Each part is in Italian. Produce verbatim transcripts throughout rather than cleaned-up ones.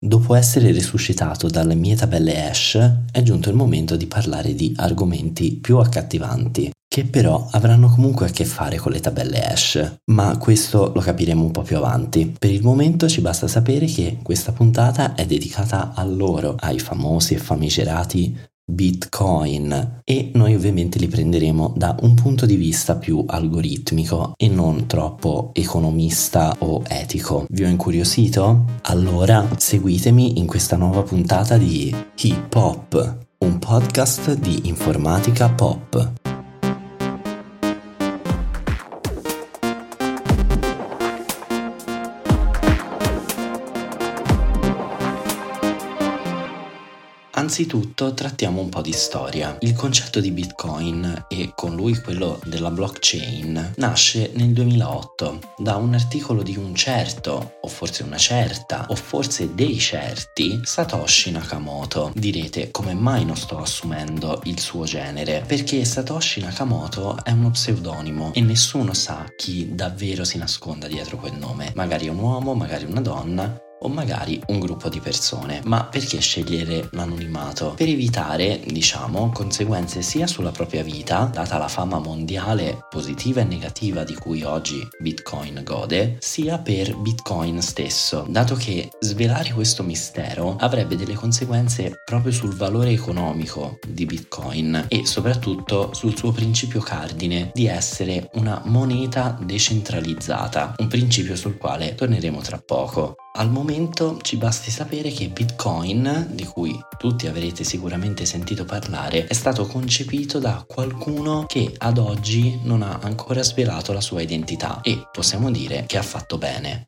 Dopo essere risuscitato dalle mie tabelle hash, è giunto il momento di parlare di argomenti più accattivanti, che però avranno comunque a che fare con le tabelle hash, ma questo lo capiremo un po' più avanti. Per il momento ci basta sapere che questa puntata è dedicata a loro, ai famosi e famigerati Bitcoin, e noi ovviamente li prenderemo da un punto di vista più algoritmico e non troppo economista o etico. Vi ho incuriosito? Allora seguitemi in questa nuova puntata di Hip Hop, un podcast di informatica pop. Anzitutto trattiamo un po' di storia. Il concetto di Bitcoin e con lui quello della blockchain nasce nel duemilaotto da un articolo di un certo, o forse una certa, o forse dei certi, Satoshi Nakamoto. Direte: come mai non sto assumendo il suo genere? Perché Satoshi Nakamoto è uno pseudonimo e nessuno sa chi davvero si nasconda dietro quel nome. Magari un uomo, magari una donna, o magari un gruppo di persone. Ma perché scegliere l'anonimato? Per evitare, diciamo, conseguenze sia sulla propria vita, data la fama mondiale positiva e negativa di cui oggi Bitcoin gode, sia per Bitcoin stesso, dato che svelare questo mistero avrebbe delle conseguenze proprio sul valore economico di Bitcoin e soprattutto sul suo principio cardine di essere una moneta decentralizzata, un principio sul quale torneremo tra poco. Al momento ci basti sapere che Bitcoin, di cui tutti avrete sicuramente sentito parlare, è stato concepito da qualcuno che ad oggi non ha ancora svelato la sua identità e possiamo dire che ha fatto bene.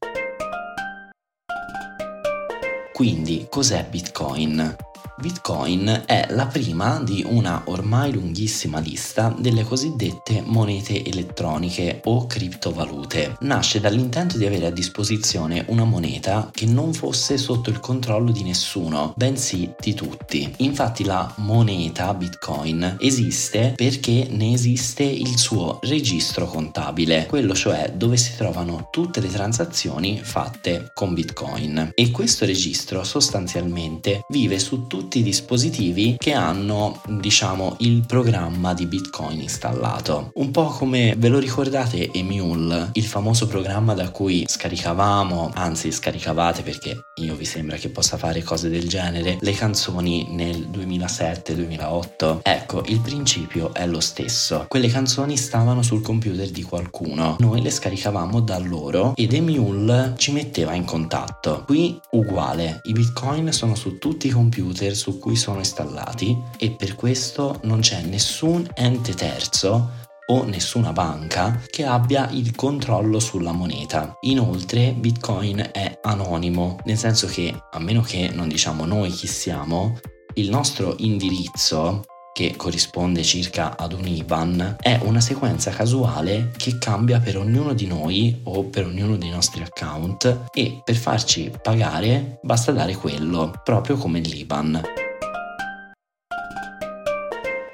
Quindi, cos'è Bitcoin? Bitcoin è la prima di una ormai lunghissima lista delle cosiddette monete elettroniche o criptovalute. Nasce dall'intento di avere a disposizione una moneta che non fosse sotto il controllo di nessuno, bensì di tutti. Infatti la moneta Bitcoin esiste perché ne esiste il suo registro contabile, quello cioè dove si trovano tutte le transazioni fatte con Bitcoin. E questo registro sostanzialmente vive su tutti i dispositivi che hanno, diciamo, il programma di Bitcoin installato. Un po' come, ve lo ricordate, Emule, il famoso programma da cui scaricavamo, anzi scaricavate, perché io vi sembra che possa fare cose del genere, le canzoni nel duemilasette duemilaotto? Ecco, il principio è lo stesso. Quelle canzoni stavano sul computer di qualcuno, noi le scaricavamo da loro ed Emule ci metteva in contatto. Qui uguale, i Bitcoin sono su tutti i computer su cui sono installati e per questo non c'è nessun ente terzo o nessuna banca che abbia il controllo sulla moneta. Inoltre Bitcoin è anonimo, nel senso che, a meno che non diciamo noi chi siamo, il nostro indirizzo, che corrisponde circa ad un I B A N, è una sequenza casuale che cambia per ognuno di noi o per ognuno dei nostri account, e per farci pagare basta dare quello, proprio come l'I B A N.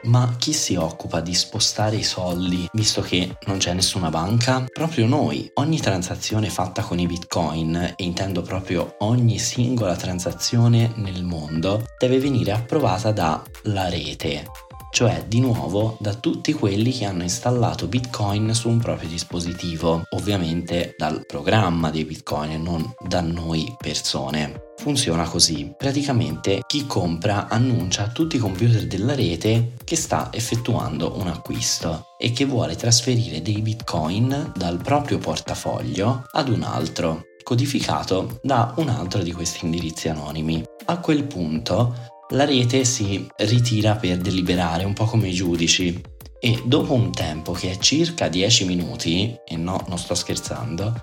Ma chi si occupa di spostare i soldi, visto che non c'è nessuna banca? Proprio noi. Ogni transazione fatta con i Bitcoin, e intendo proprio ogni singola transazione nel mondo, deve venire approvata dalla rete, cioè di nuovo da tutti quelli che hanno installato Bitcoin su un proprio dispositivo, ovviamente dal programma dei Bitcoin e non da noi persone. Funziona così: praticamente chi compra annuncia a tutti i computer della rete che sta effettuando un acquisto e che vuole trasferire dei Bitcoin dal proprio portafoglio ad un altro, codificato da un altro di questi indirizzi anonimi. A quel punto la rete si ritira per deliberare, un po' come i giudici, e dopo un tempo che è circa dieci minuti, e no, non sto scherzando,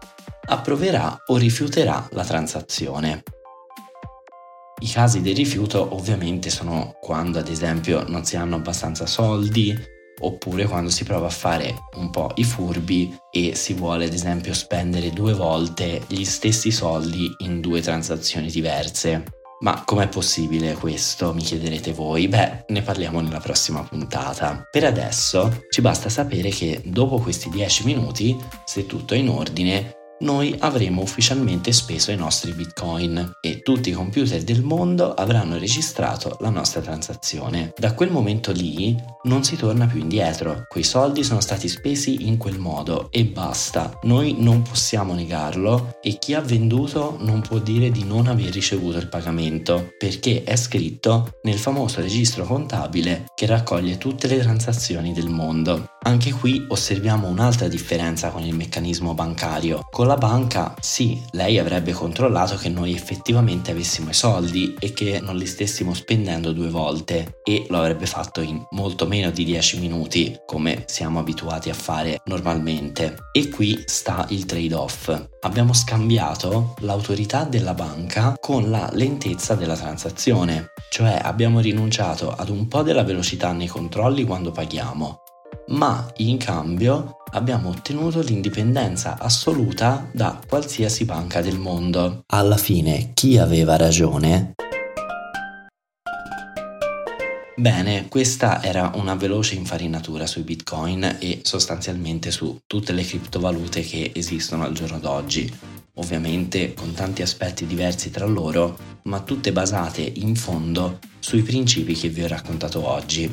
approverà o rifiuterà la transazione. I casi del rifiuto ovviamente sono quando, ad esempio, non si hanno abbastanza soldi, oppure quando si prova a fare un po' i furbi e si vuole, ad esempio, spendere due volte gli stessi soldi in due transazioni diverse. Ma com'è possibile questo, mi chiederete voi? Beh, ne parliamo nella prossima puntata. Per adesso ci basta sapere che dopo questi dieci minuti, se tutto è in ordine, noi avremo ufficialmente speso i nostri bitcoin e tutti i computer del mondo avranno registrato la nostra transazione. Da quel momento lì non si torna più indietro, quei soldi sono stati spesi in quel modo e basta. Noi non possiamo negarlo e chi ha venduto non può dire di non aver ricevuto il pagamento, perché è scritto nel famoso registro contabile che raccoglie tutte le transazioni del mondo. Anche qui osserviamo un'altra differenza con il meccanismo bancario. Con la banca, sì, lei avrebbe controllato che noi effettivamente avessimo i soldi e che non li stessimo spendendo due volte, e lo avrebbe fatto in molto meno di dieci minuti, come siamo abituati a fare normalmente. E qui sta il trade-off. Abbiamo scambiato l'autorità della banca con la lentezza della transazione, cioè abbiamo rinunciato ad un po' della velocità nei controlli quando paghiamo, ma in cambio abbiamo ottenuto l'indipendenza assoluta da qualsiasi banca del mondo. Alla fine, chi aveva ragione? Bene, questa era una veloce infarinatura sui Bitcoin e sostanzialmente su tutte le criptovalute che esistono al giorno d'oggi, ovviamente con tanti aspetti diversi tra loro, ma tutte basate in fondo sui principi che vi ho raccontato oggi.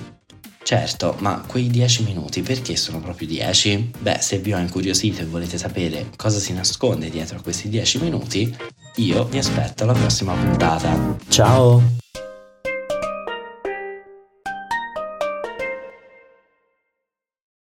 Certo, ma quei dieci minuti perché sono proprio dieci? Beh, se vi ho incuriosito e volete sapere cosa si nasconde dietro a questi dieci minuti, io vi aspetto alla prossima puntata. Ciao!